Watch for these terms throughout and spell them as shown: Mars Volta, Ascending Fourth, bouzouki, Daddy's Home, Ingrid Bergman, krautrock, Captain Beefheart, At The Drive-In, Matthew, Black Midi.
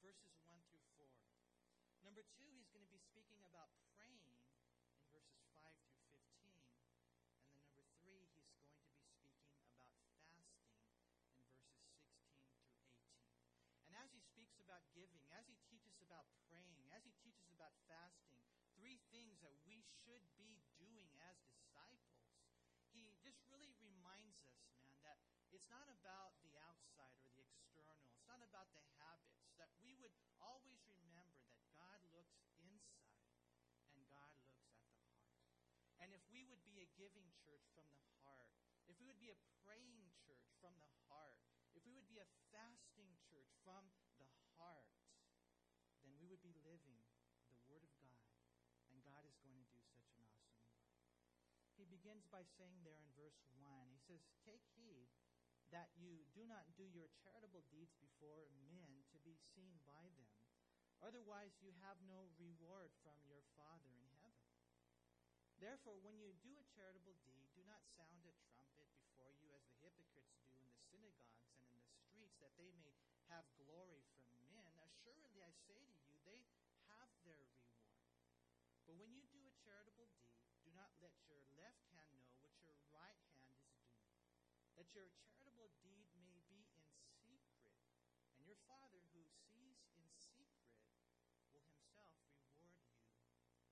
verses 1 through 4. Number 2, he's going to be speaking about praying in verses 5 through 15. And then number 3, he's going to be speaking about fasting in verses 16 through 18. And as he speaks about giving, as he teaches about praying, as he teaches about fasting, 3 things that we should be doing as disciples, he just really reminds us, man, that it's not about the outside or the external. It's not about the habits. That we would always remember that God looks inside and God looks at the heart. And if we would be a giving church from the heart, if we would be a praying church from the heart, if we would be a fasting church from the heart, then we would be living the Word of God. And God is going to do such an awesome work. He begins by saying there in verse 1, he says, "Take heed that you do not do your charitable deeds before men to be seen by them. Otherwise you have no reward from your Father in heaven. Therefore, when you do a charitable deed, do not sound a trumpet before you as the hypocrites do in the synagogues and in the streets, that they may have glory from men. Assuredly, I say to you, they have their reward. But when you do a charitable deed, do not let your left hand know what your right hand is doing, that your charitable deed may be in secret, and your Father who sees in secret will himself reward you openly."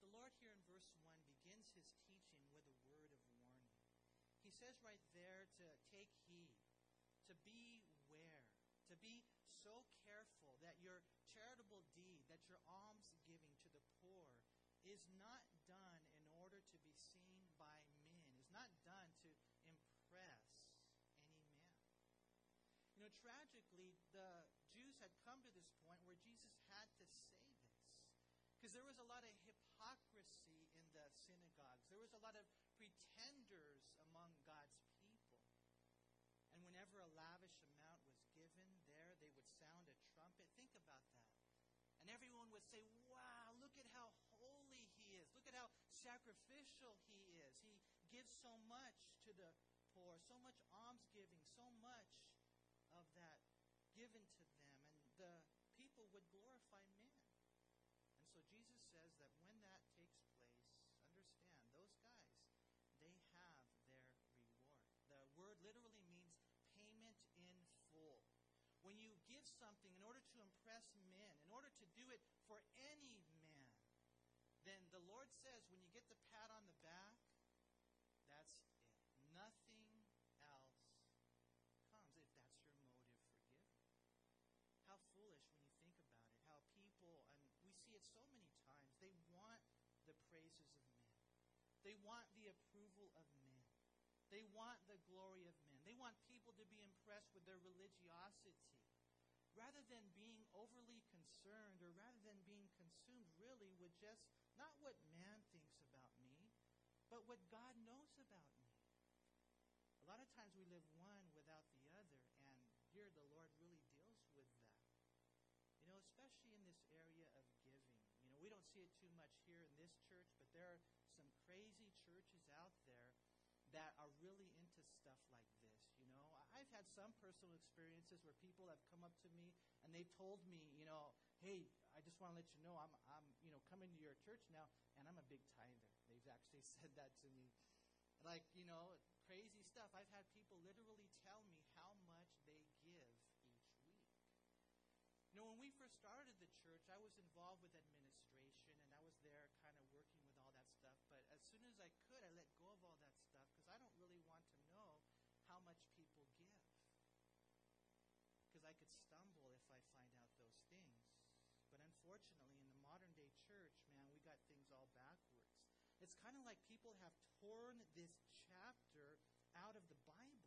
The Lord here in verse 1 begins his teaching with a word of warning. He says right there to take heed, to beware, to be so careful that your charitable deed, that your almsgiving to the poor is not done in order to be seen by men, is not done to impress any man. You know, tragically, the Jews had come to this point where Jesus had to say this, because there was a lot of hypocrisy in the synagogues. There was a lot of pretenders among God's people. And whenever a lavish amount was given there, they would sound a trumpet. Think about that. And everyone would say, "Wow, look at how holy he is. Look at how sacrificial he is. He gives so much to the poor, so much almsgiving, so much of that given to them." And the people would glorify men. And so Jesus says that when that takes place, understand, those guys, they have their reward. The word literally means payment in full. When you give something in order to impress men, in order to do it for any man, then the Lord says when you get the pat on the back, that's it. Nothing else comes if that's your motive for giving. How foolish when you think about it. How people, and we see it so many times, they want the praises of men. They want the approval of men. They want the glory of men. They want people to be impressed with their religiosity, rather than being overly concerned, or rather than being consumed really with just not what man thinks about me, but what God knows about me. A lot of times we live one without the other, and here the Lord really deals with that. You know, especially in this area of giving. You know, we don't see it too much here in this church, but there are some crazy churches out there that are really into stuff like this, you know. I've had some personal experiences where people have come up to me and they've told me, you know, "Hey, I just want to let you know I'm you know, coming to your church now, and I'm a big tither." They've actually said that to me. Like, you know, crazy stuff. I've had people literally tell me how much they give each week. You know, when we first started the church, I was involved with administration, and I was there kind of working with all that stuff. But as soon as I could, I let go of all that stuff, because I don't really want to know how much people give, because I could stumble if I find out those things. But unfortunately, in the modern-day church, man, we got things all backwards. It's kind of like people have torn this chapter out of the Bible.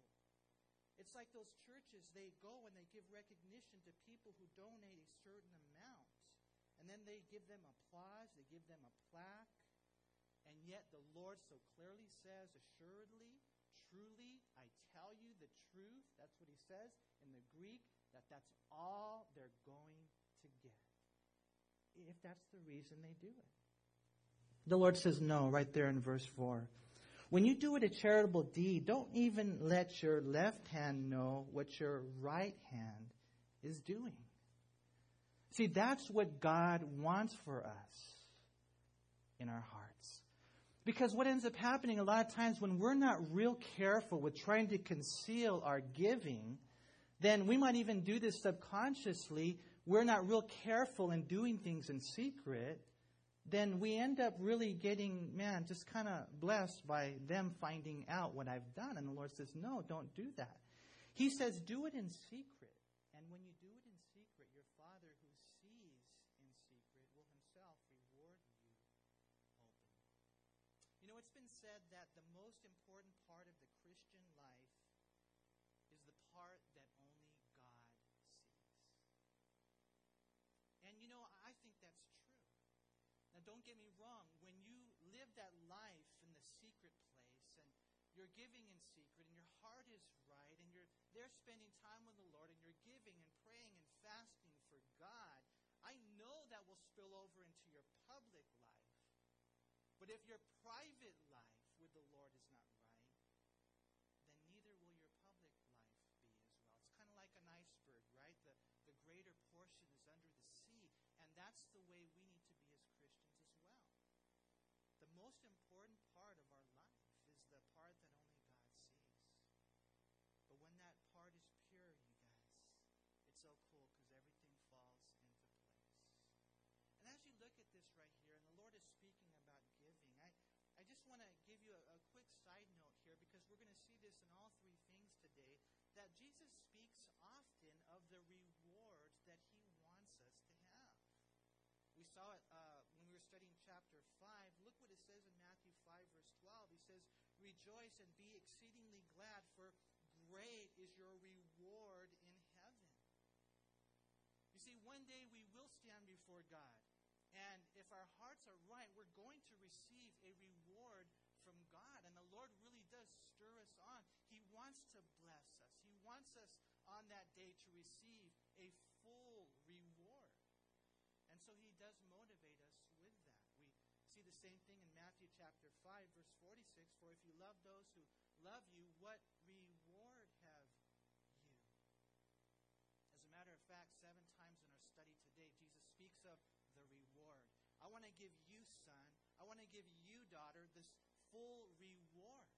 It's like those churches, they go and they give recognition to people who donate a certain amount. And then they give them applause, they give them a plaque. And yet the Lord so clearly says, "Assuredly, truly, I tell you the truth." That's what he says in the Greek, that's all they're going to get. If that's the reason they do it. The Lord says no right there in verse 4. "When you do it a charitable deed, don't even let your left hand know what your right hand is doing. See, that's what God wants for us in our hearts. Because what ends up happening a lot of times when we're not real careful with trying to conceal our giving, then we might even do this subconsciously. We're not real careful in doing things in secret. Then we end up really getting, man, just kind of blessed by them finding out what I've done. And the Lord says, no, don't do that. He says, do it in secret. And when you do it in secret, your Father who sees in secret will himself reward you openly. You know, it's been said that the most important part of the Christian life is the part that only God sees. And, you know, I think that's true. Now, don't get me wrong. When you live that life in the secret place and you're giving in secret and your heart is right and you're there spending time with the Lord and you're giving and praying and fasting for God, I know that will spill over into your public life. But if your private life with the Lord is not right, then neither will your public life be as well. It's kind of like an iceberg, right? The greater portion is under the sea, and that's the way we need to be as Christians as well. The most important part of our life is the part that only God sees. But when that part is pure, you guys, it's so cool because everything falls into place. And as you look at this right here, and the Lord is speaking about giving, I just want to give you a quick side note here because we're going to see this in all three things today, that Jesus speaks often of the rewards that he wants us to have. We saw it when we were studying chapter 5. Look what it says in Matthew 5, verse 12. He says, rejoice and be exceedingly glad, for great is your reward in heaven. You see, one day we will stand before God. And if our hearts are right, we're going to receive a reward from God. And the Lord really does stir us on. He wants to bless us. He wants us on that day to receive a full reward. And so he does motivate us with that. We see the same thing in Matthew chapter 5, verse 46. For if you love those who love you, what reward have you? As a matter of fact, 7 times in our study today, Jesus speaks of the reward. I want to give you, son, I want to give you, daughter, this full reward.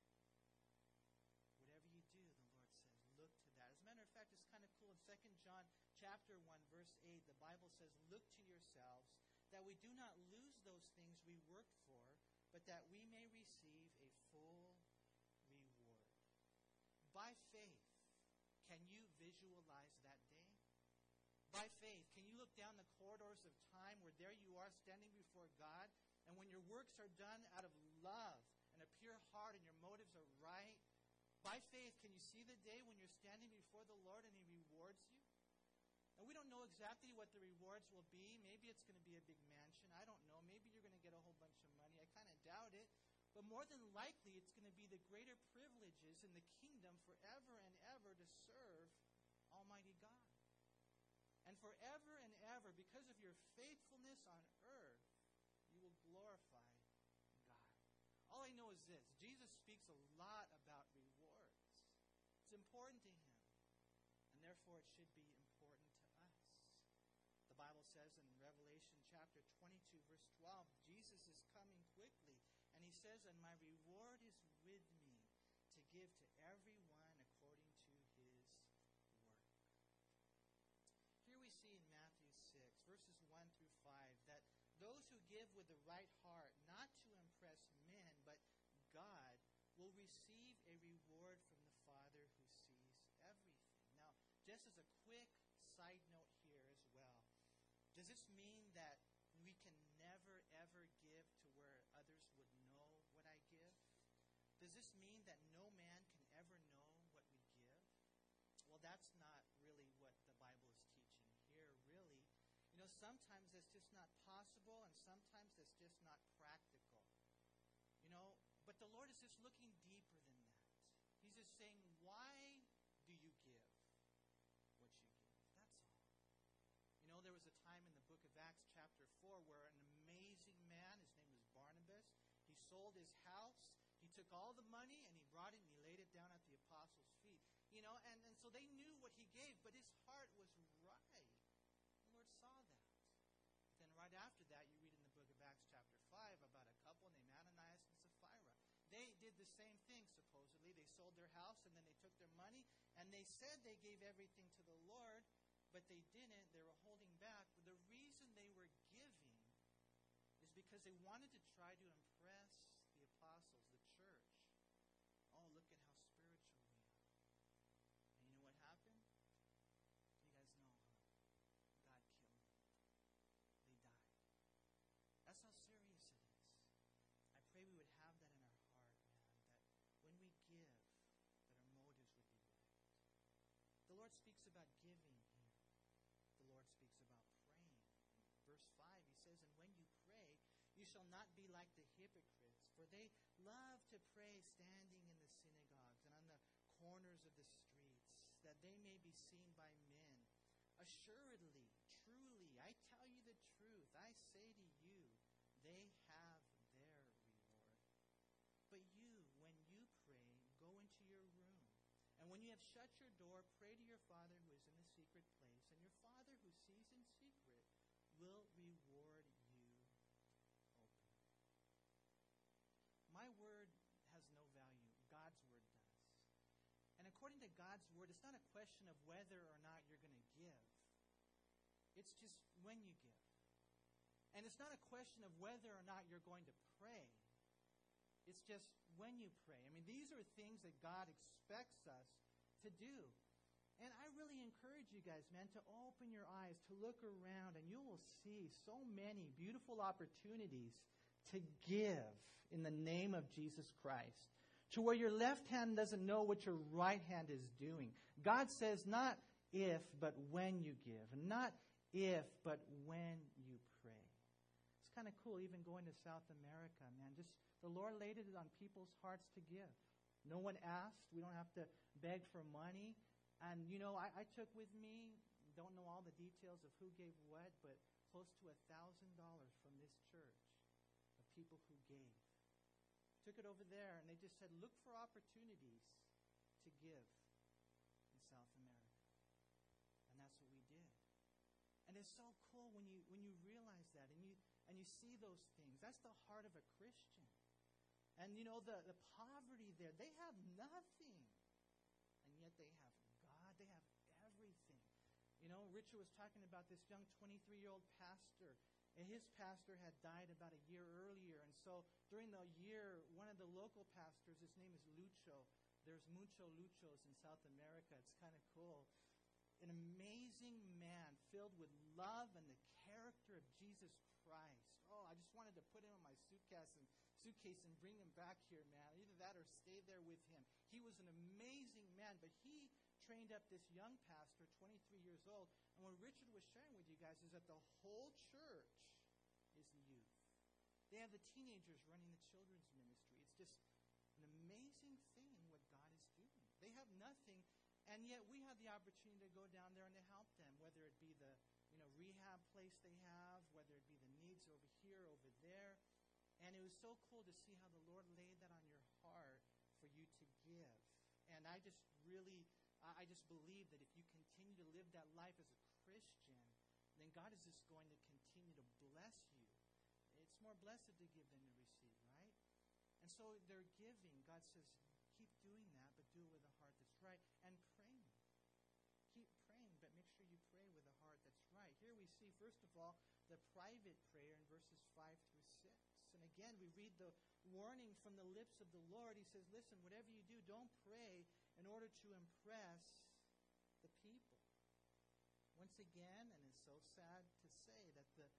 Whatever you do, the Lord says, look to that. As a matter of fact, it's kind of cool. In 2 John chapter 1, verse 8, the Bible says, look to yourselves that we do not lose those things we work for, but that we may receive a full reward. By faith, can you visualize that day? By faith, can you look down the corridors of time where there you are standing before God, and when your works are done out of love and a pure heart and your motives are right, by faith, can you see the day when you're standing before the Lord and he rewards you? And we don't know exactly what the rewards will be. Maybe it's going to be a big mansion. I don't know. Maybe you're going to get a whole bunch of money. I kind of doubt it. But more than likely, it's going to be the greater privileges in the kingdom forever and ever to serve Almighty God. And forever and ever, because of your faithfulness on earth, you will glorify God. All I know is this. Jesus speaks a lot about rewards. It's important to him, and therefore it should be important to us. The Bible says in Revelation chapter 22, verse 12, Jesus is coming quickly. And he says, and my reward is with me to give to everyone according to his work. Here we see in Matthew 6, verses 1 through 5, that those who give with the right heart, not to impress men, but God, will receive a reward from the Father who sees everything. Now, just as a quick side note here as well, does this mean that we can never, ever give to where others would know what I give? Does this mean that no man can ever know what we give? Well, that's not really what the Bible is teaching here, really. You know, sometimes that's just not possible, and sometimes that's just not practical. You know, but the Lord is just looking deeper than that. He's just saying, why do you give what you give? You know, there was a time in the book of Acts chapter 4 where an amazing man, his name was Barnabas, he sold his house, he took all the money, and he brought it and he laid it down at the apostles' feet. You know, and so they knew what he gave, but his heart was right. after that, you read in the book of Acts chapter 5 about a couple named Ananias and Sapphira. They did the same thing, supposedly. They sold their house, and then they took their money, and they said they gave everything to the Lord, but they didn't. They were holding back. But the reason they were giving is because they wanted to try to impress the apostles, the church. Oh, look at how spiritual we are. And you know what happened? You guys know, huh? God killed them. They died. That's how serious it is. I pray we would have that in our heart, man, that when we give, that our motives would be right. The Lord speaks about giving here. The Lord speaks about praying. In verse 5, he says, "And when you pray, you shall not be like the hypocrites, for they love to pray standing in the synagogues and on the corners of the streets, that they may be seen by men. Assuredly, truly, I tell you the truth, I say to you, they have their reward. But you, when you pray, go into your room, and when you have shut your door, pray to your Father who is in the secret place, and your Father who sees in secret will reward you." My word has no value. God's word does. And according to God's word, it's not a question of whether or not you're going to give. It's just when you give. And it's not a question of whether or not you're going to pray. It's just when you pray. I mean, these are things that God expects us to do. And I really encourage you guys, man, to open your eyes, to look around, and you will see so many beautiful opportunities to give in the name of Jesus Christ, to where your left hand doesn't know what your right hand is doing. God says not if, but when you give, and not if, but when you pray. It's kind of cool, even going to South America, man. Just the Lord laid it on people's hearts to give. No one asked. We don't have to beg for money. And, you know, I took with me, don't know all the details of who gave what, but close to $1,000 from this church of people who gave. Took it over there, and they just said, look for opportunities to give in South America. And that's what we did. And it's so cool when you realize that and you see those things. That's the heart of a Christian. And you know, the poverty there, they have nothing. And yet they have God. They have everything. You know, Richard was talking about this young 23-year-old pastor. And his pastor had died about a year earlier. And so during the year, one of the local pastors, his name is Lucho. There's mucho Luchos in South America. It's kind of cool. An amazing man filled with love and the character of Jesus Christ. Oh, I just wanted to put him in my suitcase and bring him back here, man. Either that or stay there with him. He was an amazing man, but he trained up this young pastor, 23 years old. And what Richard was sharing with you guys is that the whole church is the youth. They have the teenagers running the children's ministry. It's just an amazing thing what God is doing. They have nothing, and yet we have the opportunity to go down there and to help them, whether it be the rehab place they have, whether it be the needs over here, over there. And it was so cool to see how the Lord laid that on your heart for you to give. And I just believe that if you continue to live that life as a Christian, then God is just going to continue to bless you. It's more blessed to give than to receive, right? And so they're giving. God says, keep doing that, but do it with a heart that's right. And praying. Keep praying, but make sure you pray with a heart that's right. Here we see, first of all, the private prayer in verses 5 through 6. And again, we read the warning from the lips of the Lord. He says, listen, whatever you do, don't pray in order to impress the people. Once again, and it's so sad to say, that the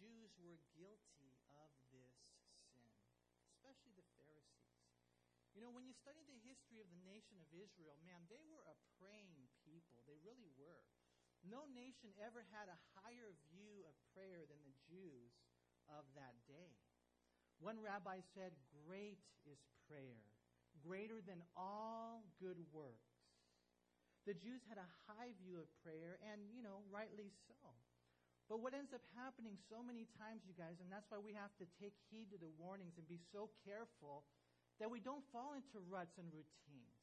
Jews were guilty of this sin, especially the Pharisees. You know, when you study the history of the nation of Israel, man, they were a praying people. They really were. No nation ever had a higher view of prayer than the Jews of that day. One rabbi said, great is prayer, greater than all good works. The Jews had a high view of prayer, and, rightly so. But what ends up happening so many times, you guys, and that's why we have to take heed to the warnings and be so careful that we don't fall into ruts and routines,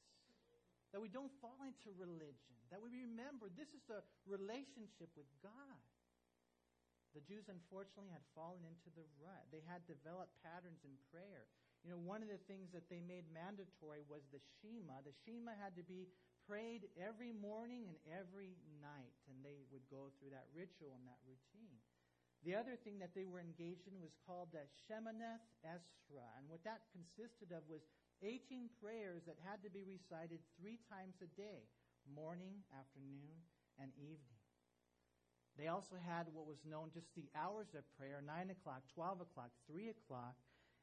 that we don't fall into religion, that we remember this is a relationship with God. The Jews, unfortunately, had fallen into the rut. They had developed patterns in prayer. You know, one of the things that they made mandatory was the Shema. The Shema had to be prayed every morning and every night, and they would go through that ritual and that routine. The other thing that they were engaged in was called the Shemoneh Esrei, and what that consisted of was 18 prayers that had to be recited 3 times a day, morning, afternoon, and evening. They also had what was known just the hours of prayer, 9 o'clock, 12 o'clock, 3 o'clock.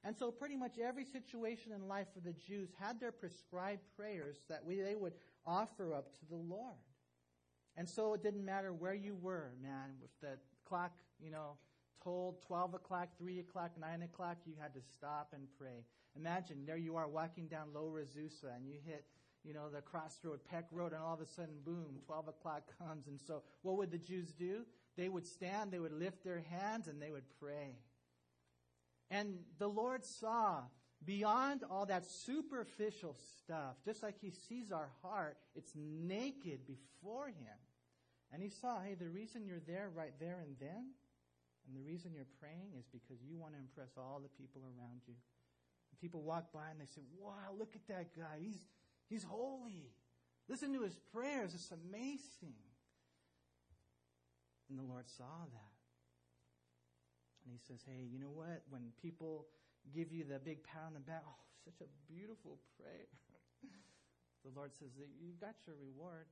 And so pretty much every situation in life for the Jews had their prescribed prayers that they would offer up to the Lord. And so it didn't matter where you were, man. If the clock, told 12 o'clock, 3 o'clock, 9 o'clock, you had to stop and pray. Imagine, there you are walking down Lower Azusa, and you hit, the crossroad, Peck Road, and all of a sudden, boom, 12 o'clock comes. And so what would the Jews do? They would stand, they would lift their hands, and they would pray. And the Lord saw beyond all that superficial stuff, just like He sees our heart, it's naked before Him. And He saw, hey, the reason you're there right there and then, and the reason you're praying is because you want to impress all the people around you. And people walk by and they say, wow, look at that guy. He's holy. Listen to his prayers. It's amazing. And the Lord saw that. And He says, hey, you know what? When people give you the big pat on the back, oh, such a beautiful prayer. The Lord says that you got your reward.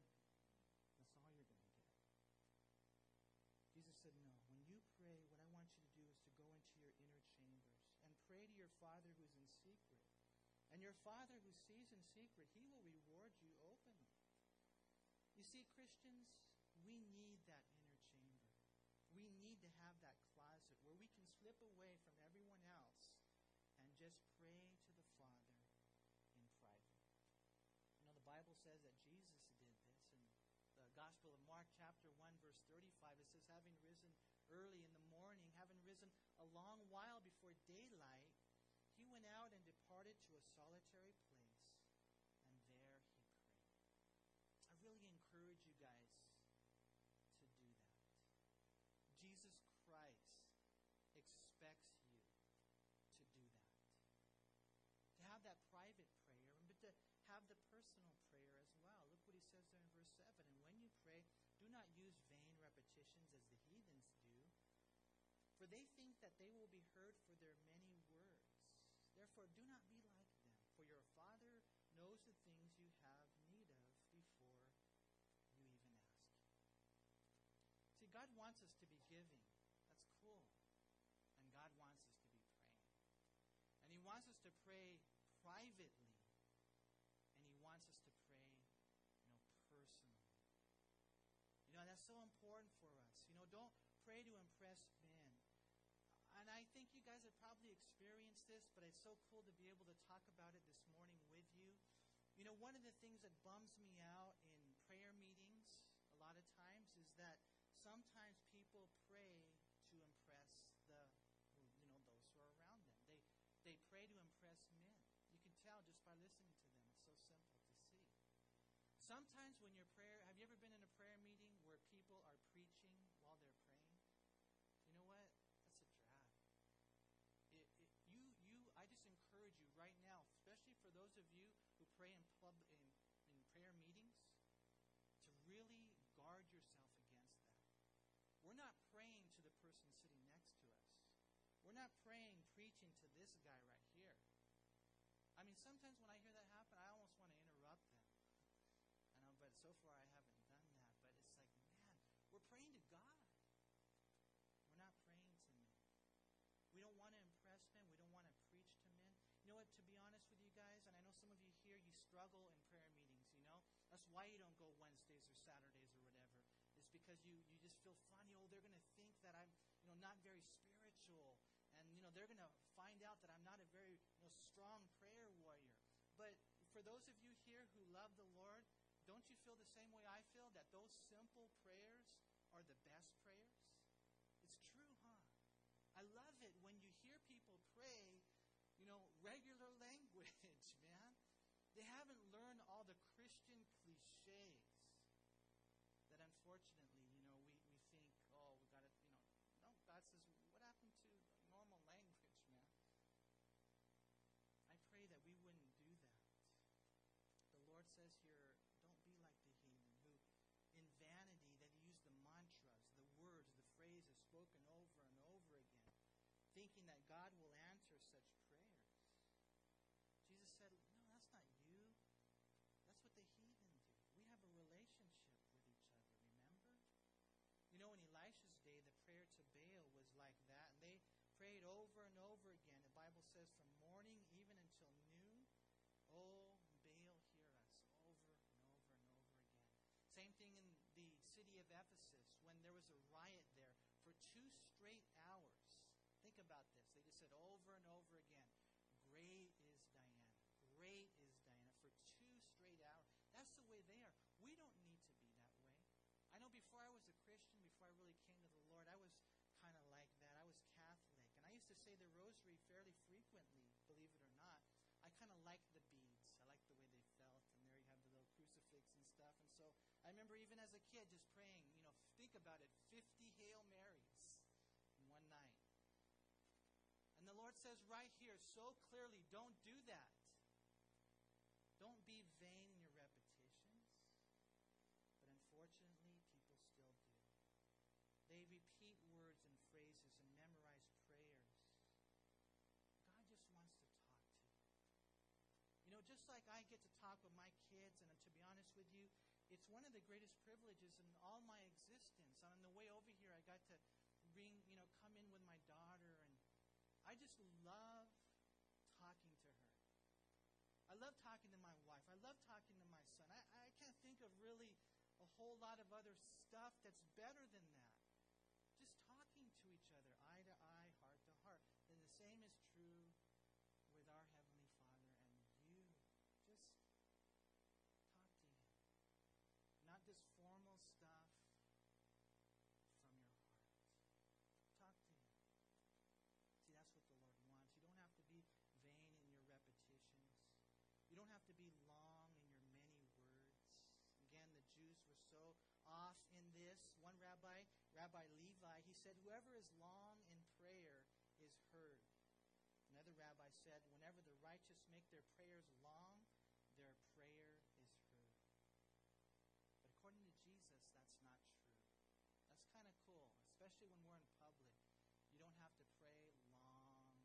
That's all you're going to get. Jesus said, no, when you pray, what I want you to do is to go into your inner chambers and pray to your Father who is in secret. And your Father who sees in secret, He will reward you openly. You see, Christians, we need that inner chamber. We need to have that closet where we can slip away from everyone else and just pray to the Father in private. The Bible says that Jesus did this. In the Gospel of Mark, chapter 1, verse 35, it says, having risen early in the morning, having risen a long while before daylight, He went out and departed to a solitary place, and there He prayed. I really encourage you guys to do that. Jesus Christ expects you to do that. To have that private prayer, but to have the personal prayer as well. Look what He says there in verse 7. And when you pray, do not use vain repetitions as the heathens do, for they think that they will be heard for their many words. Therefore, do not be like them, for your Father knows the things you have need of before you even ask. See, God wants us to be giving. That's cool. And God wants us to be praying. And He wants us to pray privately. And He wants us to pray, personally. That's so important for us. Don't pray to impress men. And I think you guys have probably experienced this, but it's so cool to be able to talk about it this morning with you. One of the things that bums me out in prayer meetings a lot of times is that sometimes people pray to impress those who are around them. They pray to impress men. You can tell just by listening to them. It's so simple to see. Sometimes when your prayer, have you ever been in a prayer meeting where people are preaching while they're praying? You know what? That's a drag. I just encourage you right now, especially for those of you who pray in prayer meetings, to really guard yourself against that. We're not praying to the person sitting next to us. We're not praying, preaching to this guy right here. I mean, sometimes when I hear that happen, I almost want to interrupt them. But so far I haven't done that. But it's like, man, we're praying to God. We're not praying to men. We don't want to impress men. We don't want to preach to men. You know what? To be honest with you guys, and I know some of you here, you struggle in prayer meetings, That's why you don't go Wednesdays or Saturdays or whatever. It's because you just feel funny. Oh, they're going to think that I'm, not very spiritual. And, they're going to find out that I'm not a very, strong prayer warrior. But for those of you here who love the Lord, don't you feel the same way I feel, that those simple prayers are the best prayers? It's true, huh? I love it when you hear people pray, regular language, man. They haven't learned all the Christian cliches that unfortunately, we think, oh, we got to, no, God said over and over again, great is Diana. Great is Diana for 2 straight hours. That's the way they are. We don't need to be that way. I know before I was a Christian, before I really came to the Lord, I was kind of like that. I was Catholic. And I used to say the rosary fairly frequently, believe it or not. I kind of liked the beads. I liked the way they felt. And there you have the little crucifix and stuff. And so I remember even as a kid just praying, you know, think about it, 50 Hail Marys in one night. And the Lord says right here so clearly, don't do that. Don't be vain in your repetitions. But unfortunately, people still do. They repeat words and phrases and memorize prayers. God just wants to talk to you. You know, just like I get to talk with my kids, and to be honest with you, it's one of the greatest privileges in all my existence. On the way over here, I got to come in with my daughter, and I just love talking to her. I love talking to my wife. I love talking to my son. I can't think of really a whole lot of other stuff that's better than that. Just talking to each other, eye to eye, heart to heart. And the same is true with our Heavenly Father and you. Just talk to Him. Not this formal stuff. You don't have to be long in your many words. Again, the Jews were so off in this. One rabbi, Rabbi Levi, he said, whoever is long in prayer is heard. Another rabbi said, whenever the righteous make their prayers long, their prayer is heard. But according to Jesus, that's not true. That's kind of cool, especially when we're in public. You don't have to pray long prayers.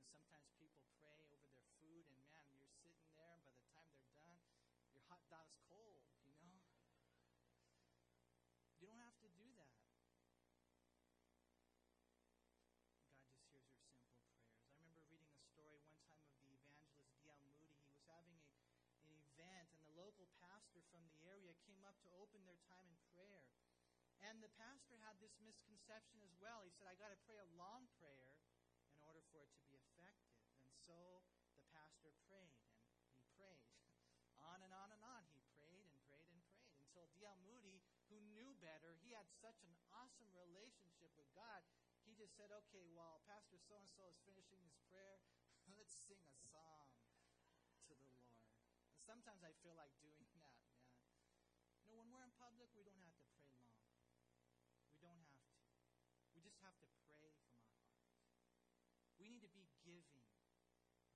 And sometimes people pray over their food, and man, you're sitting there, and by the time they're done, your hot dog is cold, you know? You don't have to do that. God just hears your simple prayers. I remember reading a story one time of the evangelist D.L. Moody. He was having an event, and the local pastor from the area came up to open their time in prayer. And the pastor had this misconception as well. He said, I got to pray a long prayer in order for it to be effective. And so the pastor prayed, and he prayed. On and on and on, he prayed and prayed and prayed until D.L. Moody, who knew better, he had such an awesome relationship with God, he just said, okay, well, Pastor so-and-so is finishing his prayer, let's sing a song to the Lord. And sometimes I feel like doing that, man. You know, when we're in public, we don't have to pray long. We don't have to. We just have to pray from our heart. We need to be giving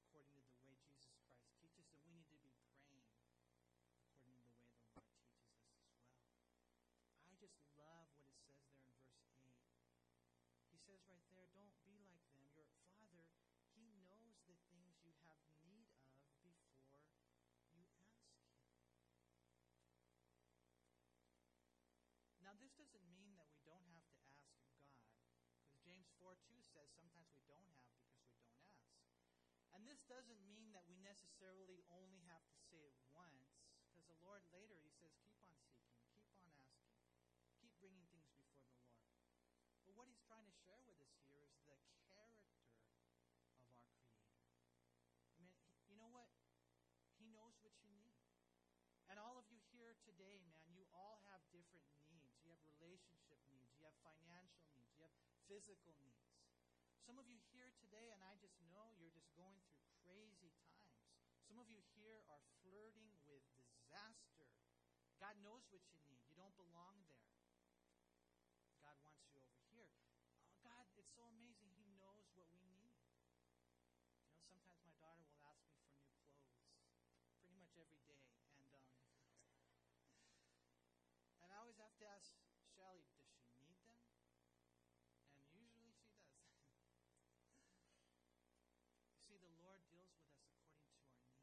according to the way Jesus Christ teaches, and we need to be praying according to the way the Lord teaches us as well. I just love what it says there in verse 8. He says right there, don't be like them. Your Father, He knows the things you have need of before you ask Him. Now, this doesn't mean that we don't have to ask God. James 4:2 says sometimes we don't have because we don't ask. And this doesn't mean that we necessarily only have to say it once, because the Lord later, He says, keep on seeking, keep on asking, keep bringing things before the Lord. But what He's trying to share with us here is the character of our Creator. I mean, you know what? He knows what you need. And all of you here today, man, you all have different needs. You have relationship needs. You have financial needs. You have physical needs. Some of you here today, and I just know you're just going through crazy times. Some of you here are flirting with disaster. God knows what you need. You don't belong there. God wants you over here. Oh, God, it's so amazing. He knows what we need. You know, sometimes my daughter will ask me for new clothes pretty much every day. And, and I always have to ask Shelly, does she need them? See, the Lord deals with us according to our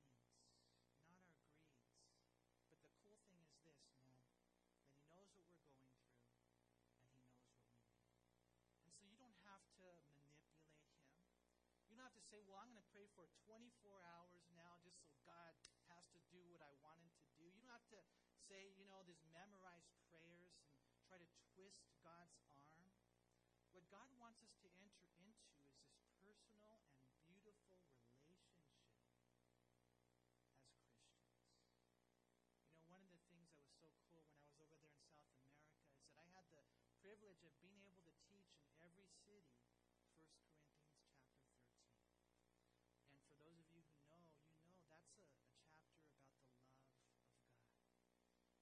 needs, not our greeds. But the cool thing is this, man, that He knows what we're going through, and He knows what we need. And so you don't have to manipulate Him. You don't have to say, well, I'm going to pray for 24 hours now just so God has to do what I want Him to do. You don't have to say, you know, these memorized prayers and try to twist God's arm. What God wants us to enter into is this personal and beautiful relationship as Christians. You know, one of the things that was so cool when I was over there in South America is that I had the privilege of being able to teach in every city 1 Corinthians chapter 13. And for those of you know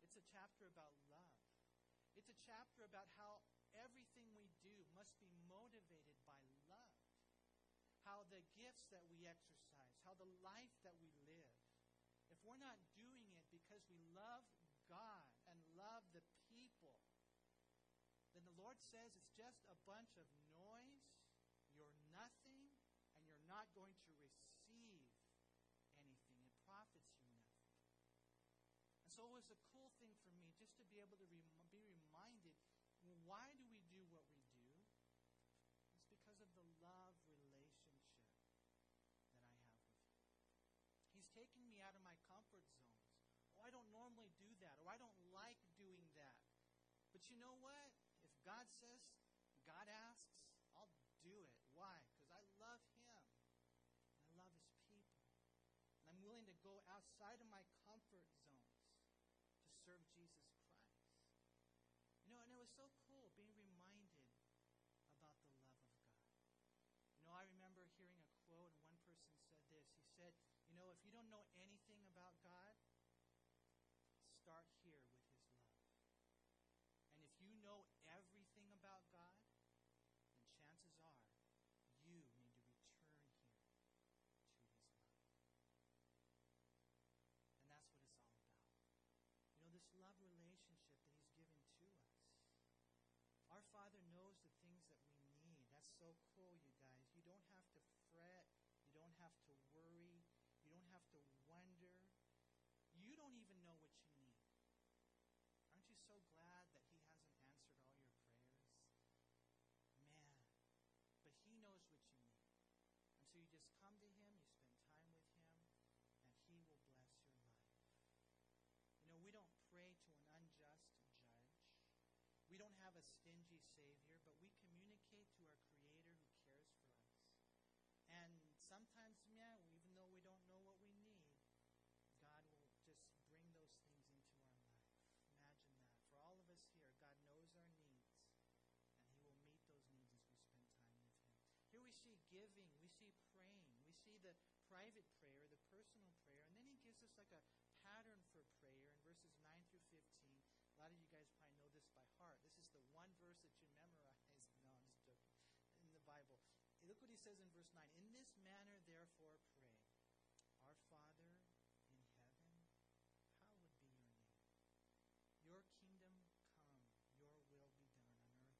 that's a chapter about the love of God. It's a chapter about love. It's a chapter about how everything we do must be motivated by love. How the gifts that we exercise, how the life that we live, if we're not doing it because we love God and love the people, then the Lord says it's just a bunch of noise, you're nothing, and you're not going to receive anything. It profits you nothing. And so it was a cool thing for me just to be able to be reminded, well, why do we do what we do? It's because of the love relationship that I have with Him. He's taking me out of my comfort zones. Oh, I don't normally do that. Or I don't like doing that. But you know what? If God says, God asks, I'll do it. Why? Because I love Him. And I love His people. And I'm willing to go outside of my comfort zones to serve Jesus Christ. You know, and it was so cool being reminded about the love of God. You know, I remember hearing a quote, and one person said this. He said, you know, if you don't know anything about God, start here with His love. And if you know everything about God, then chances are you need to return here to His love. And that's what it's all about. You know, this love relationship that He's given to us. Our Father knows the things that we need. That's so cool, you guys. You don't have to fret. You don't have to worry. You don't have to wonder. You don't even know what you need. Aren't you so glad that He hasn't answered all your prayers? Man, but He knows what you need. And so you just come to Him, you spend time with Him, and He will bless your life. You know, we don't pray to an unjust judge. We don't have a stingy Savior, but we communicate to our Creator who cares for us. And sometimes, man, even though we don't know what we need, God will just bring those things into our life. Imagine that. For all of us here, God knows our needs, and He will meet those needs as we spend time with Him. Here we see giving, we see praying, we see the private prayer, the personal prayer, and then He gives us like a pattern for prayer in verses 9 through 15. A lot of you guys probably know this by heart. This is the one verse that you memorize. No, I'm just joking. In the Bible. Look what He says in verse 9. In this manner, therefore, pray. Our Father in heaven, hallowed be your name. Your kingdom come, your will be done on earth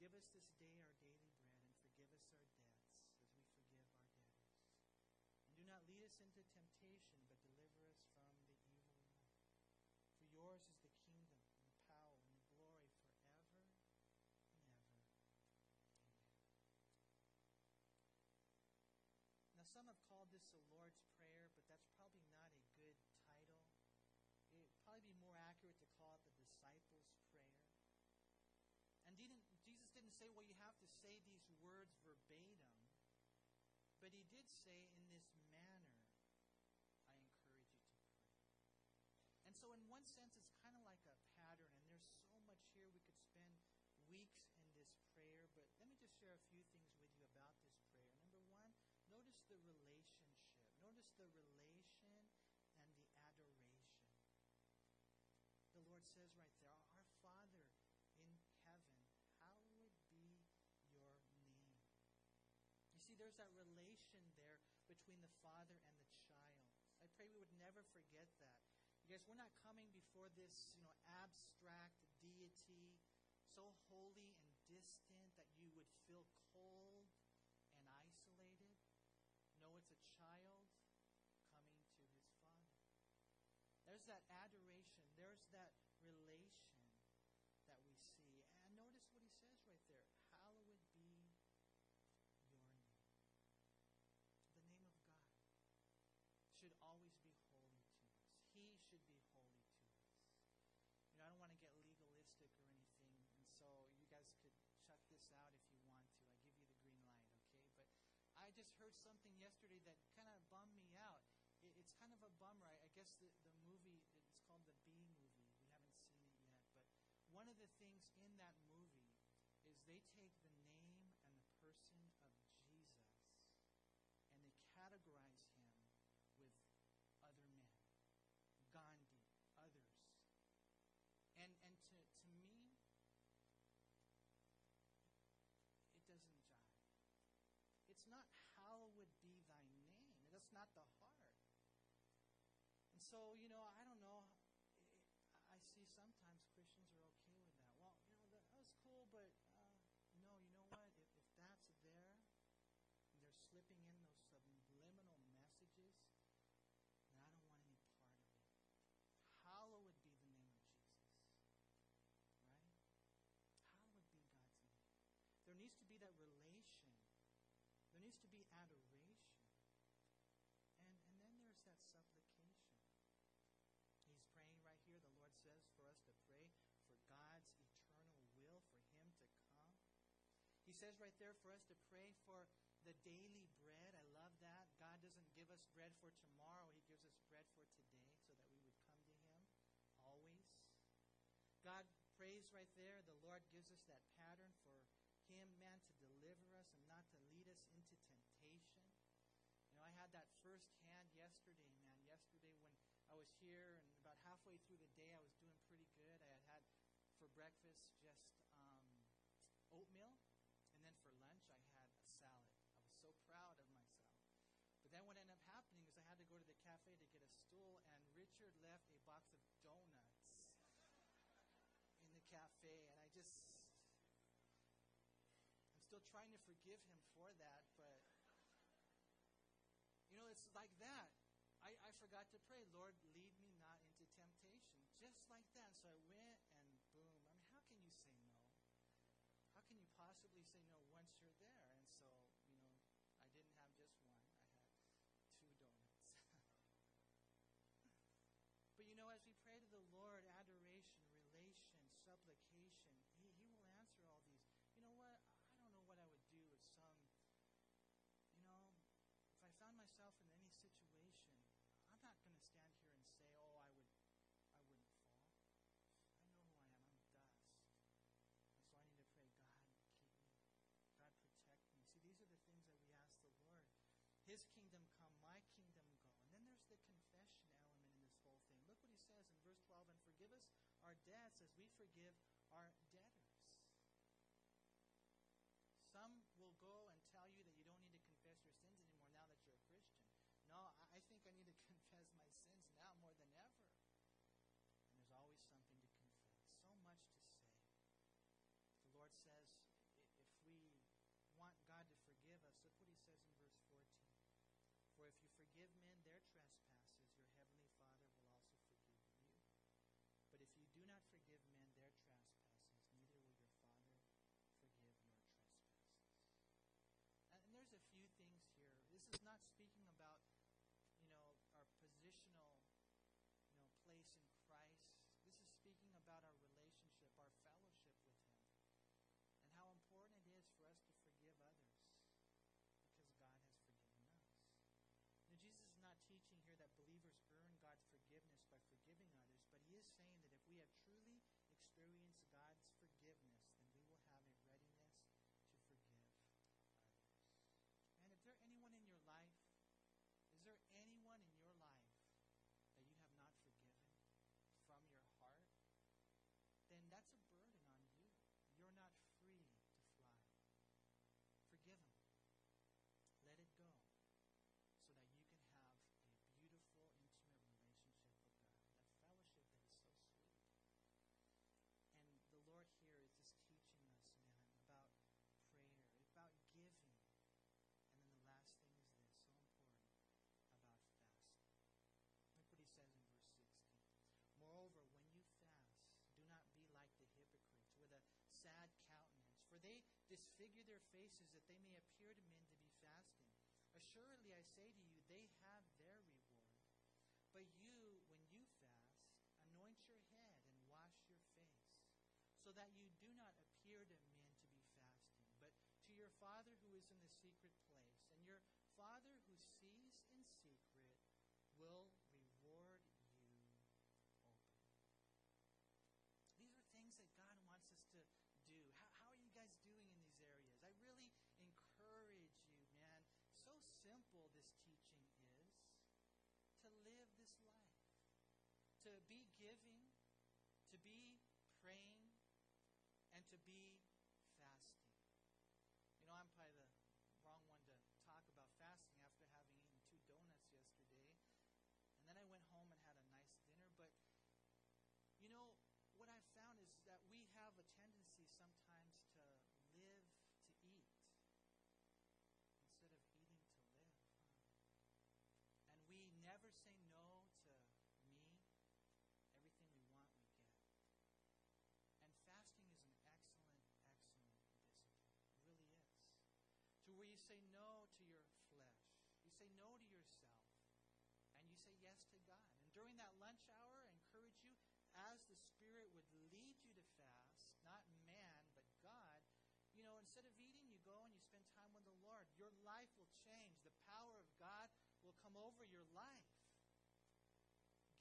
as it is in heaven. Give us this day our daily bread, and forgive us our debts as we forgive our debtors. And do not lead us into temptation, but deliver us from the evil. Yours is the kingdom, and the power, and the glory forever and ever. Amen. Now, some have called this the Lord's Prayer, but that's probably not a good title. It would probably be more accurate to call it the Disciples' Prayer. And Jesus didn't say, well, you have to say these words verbatim, but He did say in this manner. And so in one sense, it's kind of like a pattern, and there's so much here we could spend weeks in this prayer, but let me just share a few things with you about this prayer. Number one, notice the relationship. Notice the relation and the adoration. The Lord says right there, our Father in heaven, hallowed be your name. You see, there's that relation there between the Father and the child. I pray we would never forget that. You guys, we're not coming before this, you know, abstract deity, so holy and distant that you would feel cold and isolated. No, it's a child coming to his Father. There's that adoration. There's that relation that we see. And notice what he says right there. Hallowed be your name. The name of God should always be holy to us. He should be holy to us. You know, I don't want to get legalistic or anything, and so you guys could just heard something yesterday that kind of bummed me out. It's kind of a bummer. I guess the movie, it's called The Bee Movie. We haven't seen it yet. But one of the things in that movie is they take the name and the person of Jesus and they categorize him with other men. Gandhi, others. And to me, it doesn't jive. It's not hallowed be thy name. That's not the heart. And so, you know, I don't know. I see sometimes Christians are okay with that. Well, you know, that was cool, but no, you know what? If that's there, and they're slipping in those subliminal messages, then I don't want any part of it. Hallowed be the name of Jesus. Right? Hallowed be God's name. There needs to be that relation. There needs to be adoration. And then there's that supplication. He's praying right here. The Lord says for us to pray for God's eternal will, for Him to come. He says right there for us to pray for the daily bread. I love that. God doesn't give us bread for tomorrow. He gives us bread for today so that we would come to Him always. God prays right there. The Lord gives us that pattern for Him, man, to deliver us and not to lead us into temptation. You know, I had that firsthand yesterday, man. Yesterday when I was here and about halfway through the day I was doing pretty good. I had for breakfast just oatmeal, and then for lunch I had a salad. I was so proud of myself. But then what ended up happening is I had to go to the cafe to get a stool, and Richard left a box of donuts in the cafe, and I'm still trying to forgive him for that, but you know, it's like that. I forgot to pray, Lord, lead me not into temptation. Just like that. So I went and boom. I mean, how can you say no? How can you possibly say no once you're there? And so, you know, I didn't have just one. I had 2 donuts. But, you know, as we pray to the Lord, adoration, relation, supplication, He will answer all these. You know what? I don't know what I would do if I found myself in any situation. I'm not going to stand here and say, "Oh, I wouldn't fall." I know who I am. I'm dust, and so I need to pray, God, keep me. God, protect me. See, these are the things that we ask the Lord. His kingdom come, my kingdom go. And then there's the confession element in this whole thing. Look what he says in verse 12: "And forgive us our debts, as we forgive our debtors." Some will go and tell you that you don't need to confess your sins anymore now that you're a Christian. No, I think I need to confess my sins now more than ever. And there's always something to confess. So much to say. The Lord says, if we want God to forgive us, look what He says in verse 14. For if you forgive men their trespasses, your heavenly Father will also forgive you. But if you do not forgive men their trespasses, neither will your Father forgive your trespasses. And there's a few things here. This is not speaking about, you know, our positional, you know, place in Christ. This is speaking about our relationship, our fellowship with Him, and how important it is for us to forgive others because God has forgiven us. Now, Jesus is not teaching here that believers earn God's forgiveness by forgiving others, but He is saying that if we have truly experienced God's forgiveness, then we will have a readiness to forgive. And if there anyone in your life, is there anyone in your life that you have not forgiven from your heart? Then that's a burden on you. You're not free to fly. Forgive them. Let it go so that you can have a beautiful, intimate relationship with God, that fellowship that is so sweet. And the Lord here is just teaching us, man, about prayer, about giving. Last thing is this, so important, about fasting. Look what he says in verse 16. Moreover, when you fast, do not be like the hypocrites, with a sad countenance, for they disfigure their faces, that they may appear to men to be fasting. Assuredly, I say to you, they have their reward. But you, when you fast, anoint your head and wash your face, so that you do not appear to men to be fasting, but to your Father who is in the secret place, and your to be giving, to be praying, and to be fasting. You know, I'm probably the wrong one to talk about fasting after having eaten 2 donuts yesterday. And then I went home and had a nice dinner. But, you know, what I've found is that we have a tendency sometimes to live to eat instead of eating to live. And we never say no to meat. Everything we want, we get. And fasting is an excellent, excellent discipline. It really is. To where you say no to your flesh. You say no to yourself. And you say yes to God. And during that lunch hour, I encourage you, as the Spirit would lead you to fast, not man, but God, you know, instead of eating, you go and you spend time with the Lord. Your life will change. The power of God will come over your life.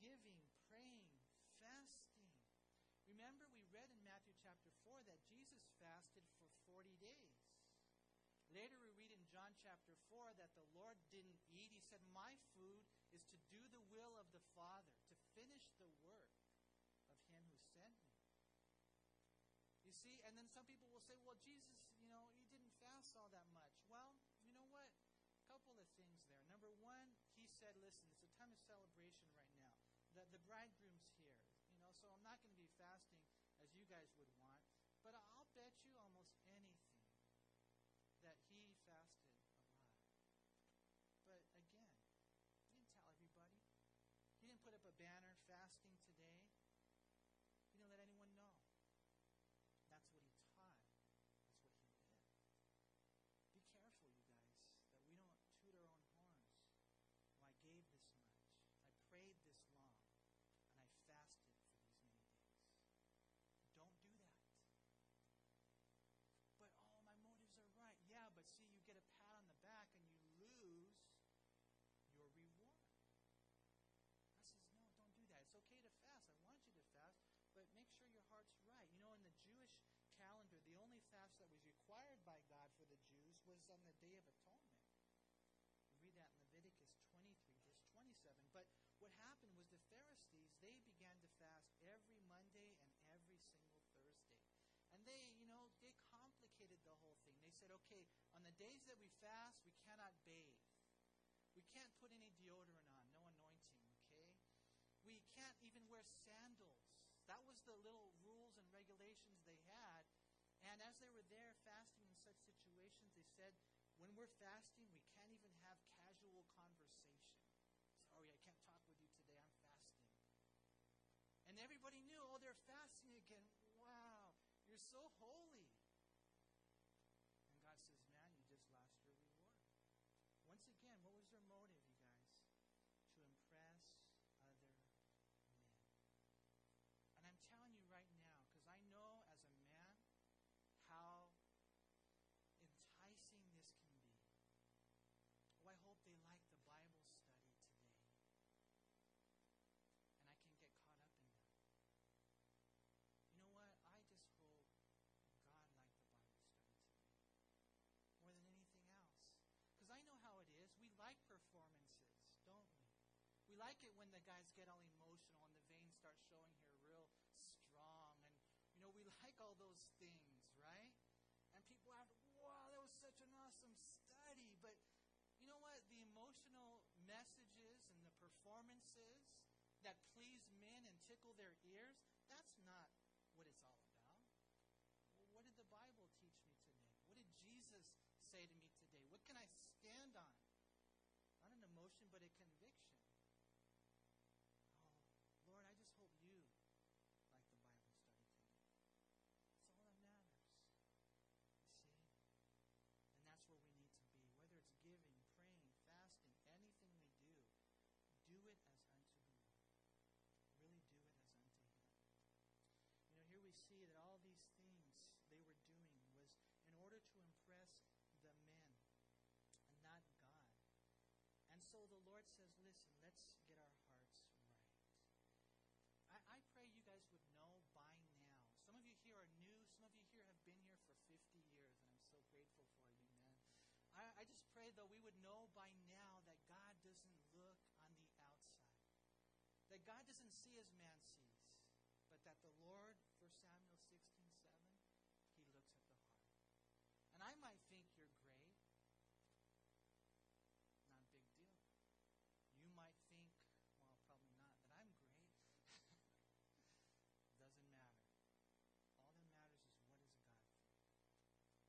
Giving, praying, fasting. Remember, we read in Matthew chapter 4 that Jesus fasted for 40 days. Later we read in John chapter 4 that the Lord didn't eat. He said, "My food is to do the will of the Father, to finish the work of Him who sent me." You see, and then some people will say, "Well, Jesus, you know, He didn't fast all that much." Well, you know what? A couple of things there. Number one, He said, "Listen, it's a time of celebration right now. The bridegroom's here, you know, so I'm not going to be fasting as you guys would want." But I'll bet you almost anything that He fasted a lot. But again, He didn't tell everybody. He didn't put up a banner, "Fasting today." He didn't let anyone know. That's what He taught. That's what He did. Be careful, you guys, that we don't toot our own horns. "Well, I gave this much. I prayed this long. And I fasted for these many days." Don't do that. "But, oh, my motives are right." Yeah, but see, you get a pat on the back and you lose your reward. God says, no, don't do that. It's okay to fast. I want you to fast, but make sure your heart's right. You know, in the Jewish calendar, the only fast that was required by God for the Jews was on the Day of Atonement. We read that in Leviticus 23, verse 27. But what happened was the Pharisees, they began to fast every Monday and every single Thursday. And they, you know, they complicated the whole thing. They said, okay, on the days that we fast, we cannot bathe. We can't put any deodorant on, no anointing, okay? We can't even wear sandals. That was the little rules and regulations they had. And as they were there fasting in such situations, they said, when we're fasting, we can't even have casual conversation. "Sorry, I can't talk with you today. I'm fasting." And everybody knew, oh, they're fasting again. Wow. You're so holy. And God says, man, you just lost your reward. Once again, what was their motive, you guys? To impress other men. And I'm telling you right now, because I know as a man how enticing this can be. Oh, I hope they like the Bible study today. And I can get caught up in that. You know what? I just hope God liked the Bible study today more than anything else. Because I know how it is. We like performances, don't we? We like it when the guys get all emotional and the veins start showing here real strong. And, you know, we like all those things, right? And people have, wow, that was such an awesome study. But you know what? The emotional messages and the performances that please men and tickle their ears, that's not what it's all about. Well, what did the Bible teach me today? What did Jesus say to me today? What can I stand on? Not an emotion, but a conviction. Oh, Lord, I just hope you like the Bible study today. That's all that matters. You see? And that's where we need to be. Whether it's giving, praying, fasting, anything we do, do it as unto the Lord. Really do it as unto Him. You know, here we see that all these things they were doing was in order to impress the men and not God. And so the Lord says, listen, let's get our hearts right. I pray you guys would know by now. Some of you here are new. Some of you here have been here for 50 years, and I'm so grateful for you, man. I just pray, though, we would know by now that God doesn't look on the outside. that God doesn't see as man sees, but that the Lord, 1 Samuel 16:7, He looks at the heart. And I might think you're great. Not a big deal. You might think, well, probably not, that I'm great. Doesn't matter. All that matters is what does God think? What does God say?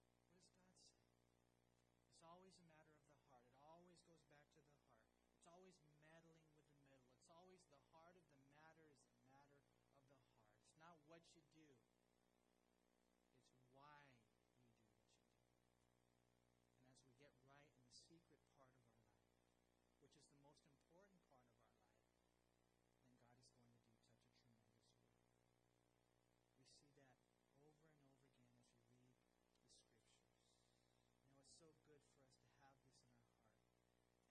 It's always a matter of the heart. It always goes back to the heart. It's always meddling with the middle. It's always the heart of the matter is the matter of the heart. It's not what you do. It's why you do what you do. And as we get right in the secret part of our life, which is the most important part of our life, then God is going to do such a tremendous work. We see that over and over again as you read the Scriptures. You know, it's so good for us to have this in our heart.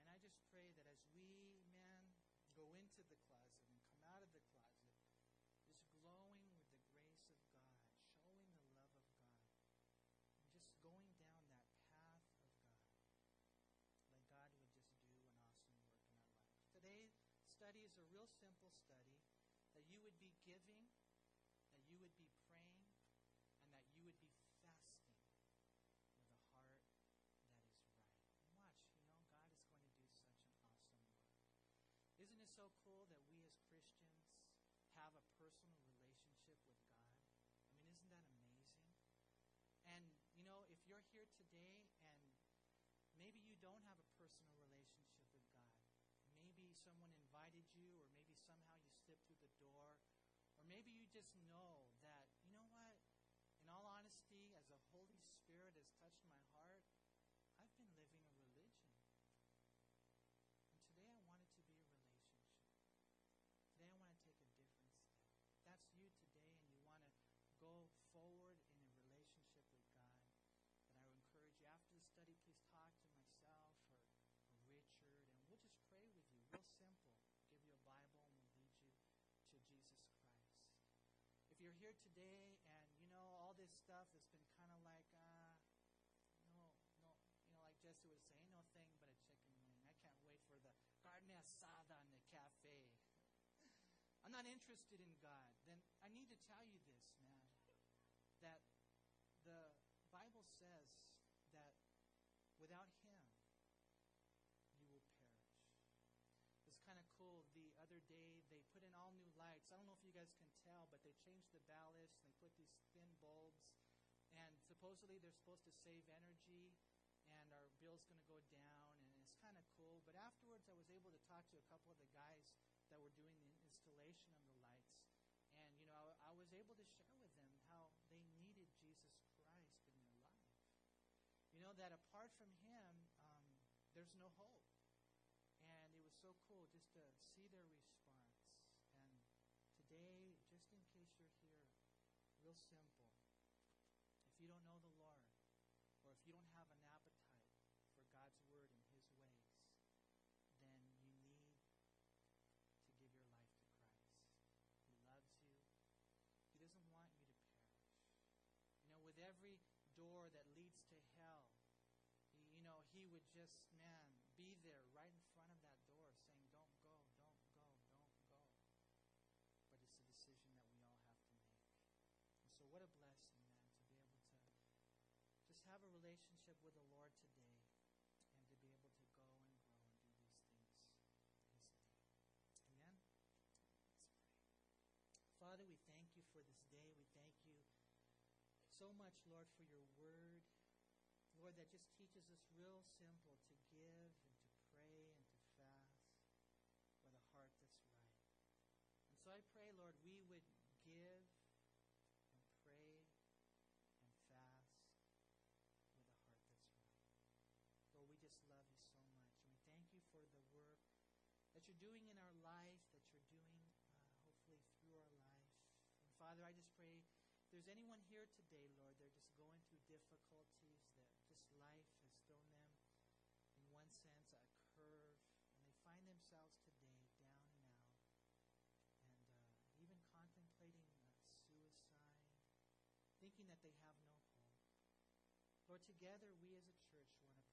And I just pray that as we, men, go into the closet and come out of the closet, just glowing with the grace of God, showing the love of God, and just going down that path of God, that God would just do an awesome work in our life. Today's study is a real simple study, that you would be giving, that you would be praying, and that you would be fasting with a heart that is right. And watch, you know, God is going to do such an awesome work. Isn't it so cool that we as Christians have a personal relationship with God? I mean, isn't that amazing? And, you know, if you're here today and maybe you don't have a personal relationship with God, maybe someone invited you, or maybe somehow you slipped through the door, or maybe you just know that, you know what, in all honesty, as the Holy Spirit has touched my heart, I've been living a religion. And today I want it to be a relationship. Today I want to take a different step. If that's you today and you want to go forward in a relationship with God, then I would encourage you after the study, please talk to myself or Richard, and we'll just pray with you, real simple. We'll give you a Bible and we'll lead you to Jesus Christ. If you're here today and you know all this stuff has been kind of like, no, you know, like Jesse would say, ain't no thing but a chicken wing. I can't wait for the carne asada in the cafe. I'm not interested in God. Then I need to tell you this, man, that the Bible says that without Him, you will perish. It's kind of cool. The other day, they put in all new lights. I don't know if you guys can tell, but they changed the ballasts. They put these thin bulbs. And supposedly, they're supposed to save energy. And our bill's going to go down. And it's kind of cool. But afterwards, I was able to talk to a couple of the guys that were doing the installation of the lights. And, you know, I was able to share with them how they needed Jesus Christ in their life. You know, that apart from Him, there's no hope. And it was so cool just to see their response. And today, just in case you're here, real simple. If you don't know the Lord, or if you don't have an appetite for God's Word and His ways, then you need to give your life to Christ. He loves you. He doesn't want you to perish. You know, with every door that leads to hell, you know, He would just, man, be there right in front of that door saying, don't go, don't go, don't go. But it's a decision that we all have to make. And so what a blessing, man, to be able to just have a relationship with the Lord today and to be able to go and grow and do these things in His name. Amen? Let's pray. Father, we thank You for this day. We thank You so much, Lord, for Your Word. Lord, that just teaches us real simple to give and to pray and to fast with a heart that's right. And so I pray, Lord, we would give and pray and fast with a heart that's right. Lord, we just love You so much. And we thank You for the work that You're doing in our life, that You're doing hopefully through our life. And Father, I just pray, if there's anyone here today, Lord, they're just going through difficulties, that just life has thrown them, in one sense, a curve, and they find themselves today down and out, and even contemplating suicide, thinking that they have no hope. Lord, together we as a church want to